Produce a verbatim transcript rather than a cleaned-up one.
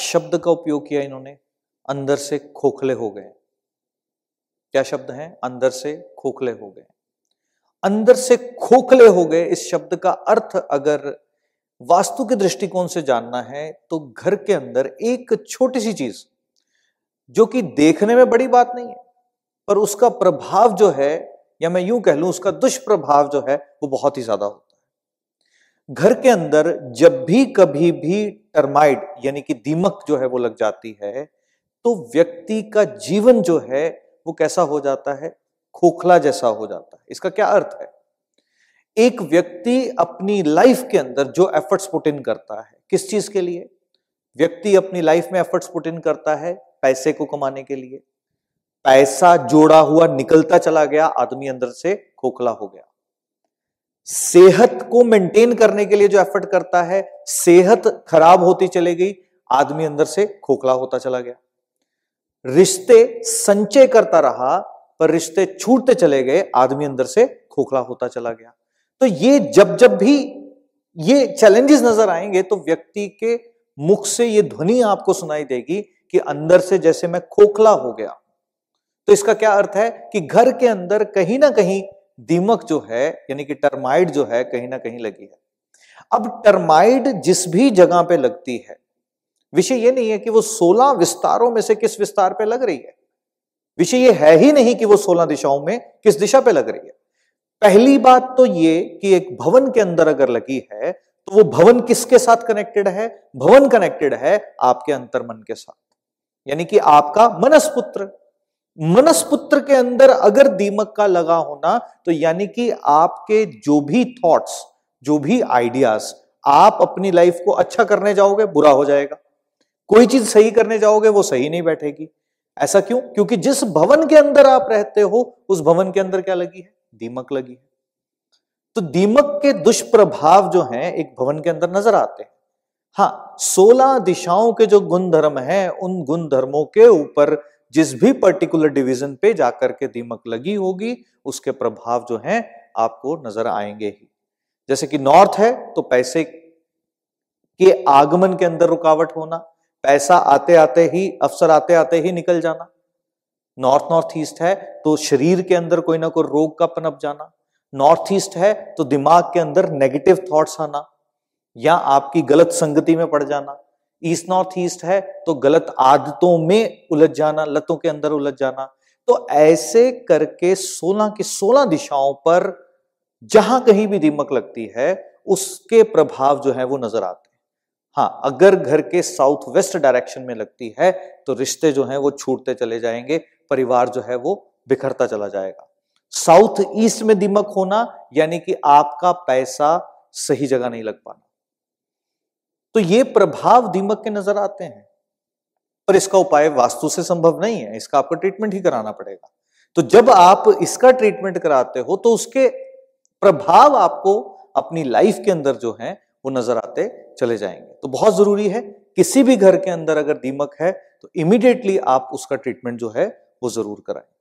शब्द का उपयोग किया इन्होंने, अंदर से खोखले हो गए। क्या शब्द है? अंदर से खोखले हो गए। अंदर से खोखले हो गए इस शब्द का अर्थ अगर वास्तु के दृष्टिकोण से जानना है तो घर के अंदर एक छोटी सी चीज जो कि देखने में बड़ी बात नहीं है पर उसका प्रभाव जो है, या मैं यूं कह लूं उसका दुष्प्रभाव जो है वो बहुत ही ज्यादा होता है। घर के अंदर जब भी कभी भी टर्माइट यानी कि दीमक जो है वो लग जाती है तो व्यक्ति का जीवन जो है वो कैसा हो जाता है? खोखला जैसा हो जाता है। इसका क्या अर्थ है? एक व्यक्ति अपनी लाइफ के अंदर जो एफर्ट्स पुट इन करता है, किस चीज के लिए? व्यक्ति अपनी लाइफ में एफर्ट्स पुट इन करता है पैसे को कमाने के लिए। पैसा जोड़ा हुआ निकलता चला गया, आदमी अंदर से खोखला हो गया। सेहत को मेंटेन करने के लिए जो एफर्ट करता है, सेहत खराब होती चली गई, आदमी अंदर से खोखला होता चला गया। रिश्ते संचय करता रहा पर रिश्ते छूटते चले गए, आदमी अंदर से खोखला होता चला गया। तो ये जब जब भी ये चैलेंजेस नजर आएंगे तो व्यक्ति के मुख से ये ध्वनि आपको सुनाई देगी कि अंदर से जैसे मैं खोखला हो गया। तो इसका क्या अर्थ है कि घर के अंदर कहीं ना कहीं दीमक जो है यानी कि टर्माइट जो है कहीं ना कहीं लगी है। अब टर्माइट जिस भी जगह पे लगती है, विषय ये नहीं है कि वो सोलह विस्तारों में से किस विस्तार पे लग रही है, विषय ये है ही नहीं कि वो सोलह दिशाओं में किस दिशा पे लग रही है। पहली बात तो ये कि एक भवन के अंदर अगर लगी है तो वो भवन किसके साथ कनेक्टेड है? भवन कनेक्टेड है आपके अंतर्मन के साथ, यानी कि आपका मनस्पुत्र। मनस्पुत्र के अंदर अगर दीमक का लगा होना तो यानी कि आपके जो भी थॉट्स, जो भी आइडियाज, आप अपनी लाइफ को अच्छा करने जाओगे बुरा हो जाएगा, कोई चीज सही करने जाओगे वो सही नहीं बैठेगी। ऐसा क्यों? क्योंकि जिस भवन के अंदर आप रहते हो उस भवन के अंदर क्या लगी है? दीमक लगी है। तो दीमक के दुष्प्रभाव जो हैं एक भवन के अंदर नजर आते हैं। हाँ, सोलह दिशाओं के जो गुणधर्म हैं उन गुणधर्मों के ऊपर जिस भी पर्टिकुलर डिवीजन पे जाकर के दीमक लगी होगी उसके प्रभाव जो हैं आपको नजर आएंगे ही। जैसे कि नॉर्थ है तो पैसे के आगमन के अंदर रुकावट होना, पैसा आते आते ही, अफसर आते आते ही निकल जाना। नॉर्थ नॉर्थ ईस्ट है तो शरीर के अंदर कोई ना कोई रोग का पनप जाना। नॉर्थ ईस्ट है तो दिमाग के अंदर नेगेटिव थॉट्स आना या आपकी गलत संगति में पड़ जाना। ईस्ट नॉर्थ ईस्ट है तो गलत आदतों में उलझ जाना, लतों के अंदर उलझ जाना। तो ऐसे करके सोलह की सोलह दिशाओं पर जहां कहीं भी दीमक लगती है उसके प्रभाव जो है वो नजर आते हैं। हाँ, अगर घर के साउथ वेस्ट डायरेक्शन में लगती है तो रिश्ते जो हैं वो छूटते चले जाएंगे, परिवार जो है वो बिखरता चला जाएगा। साउथ ईस्ट में दीमक होना यानी कि आपका पैसा सही जगह नहीं लग पाना। तो ये प्रभाव दीमक के नजर आते हैं पर इसका उपाय वास्तु से संभव नहीं है, इसका आपको ट्रीटमेंट ही कराना पड़ेगा। तो जब आप इसका ट्रीटमेंट कराते हो तो उसके प्रभाव आपको अपनी लाइफ के अंदर जो है वो नजर आते चले जाएंगे। तो बहुत जरूरी है किसी भी घर के अंदर अगर दीमक है तो इमीडिएटली आप उसका ट्रीटमेंट जो है वो जरूर कराएं।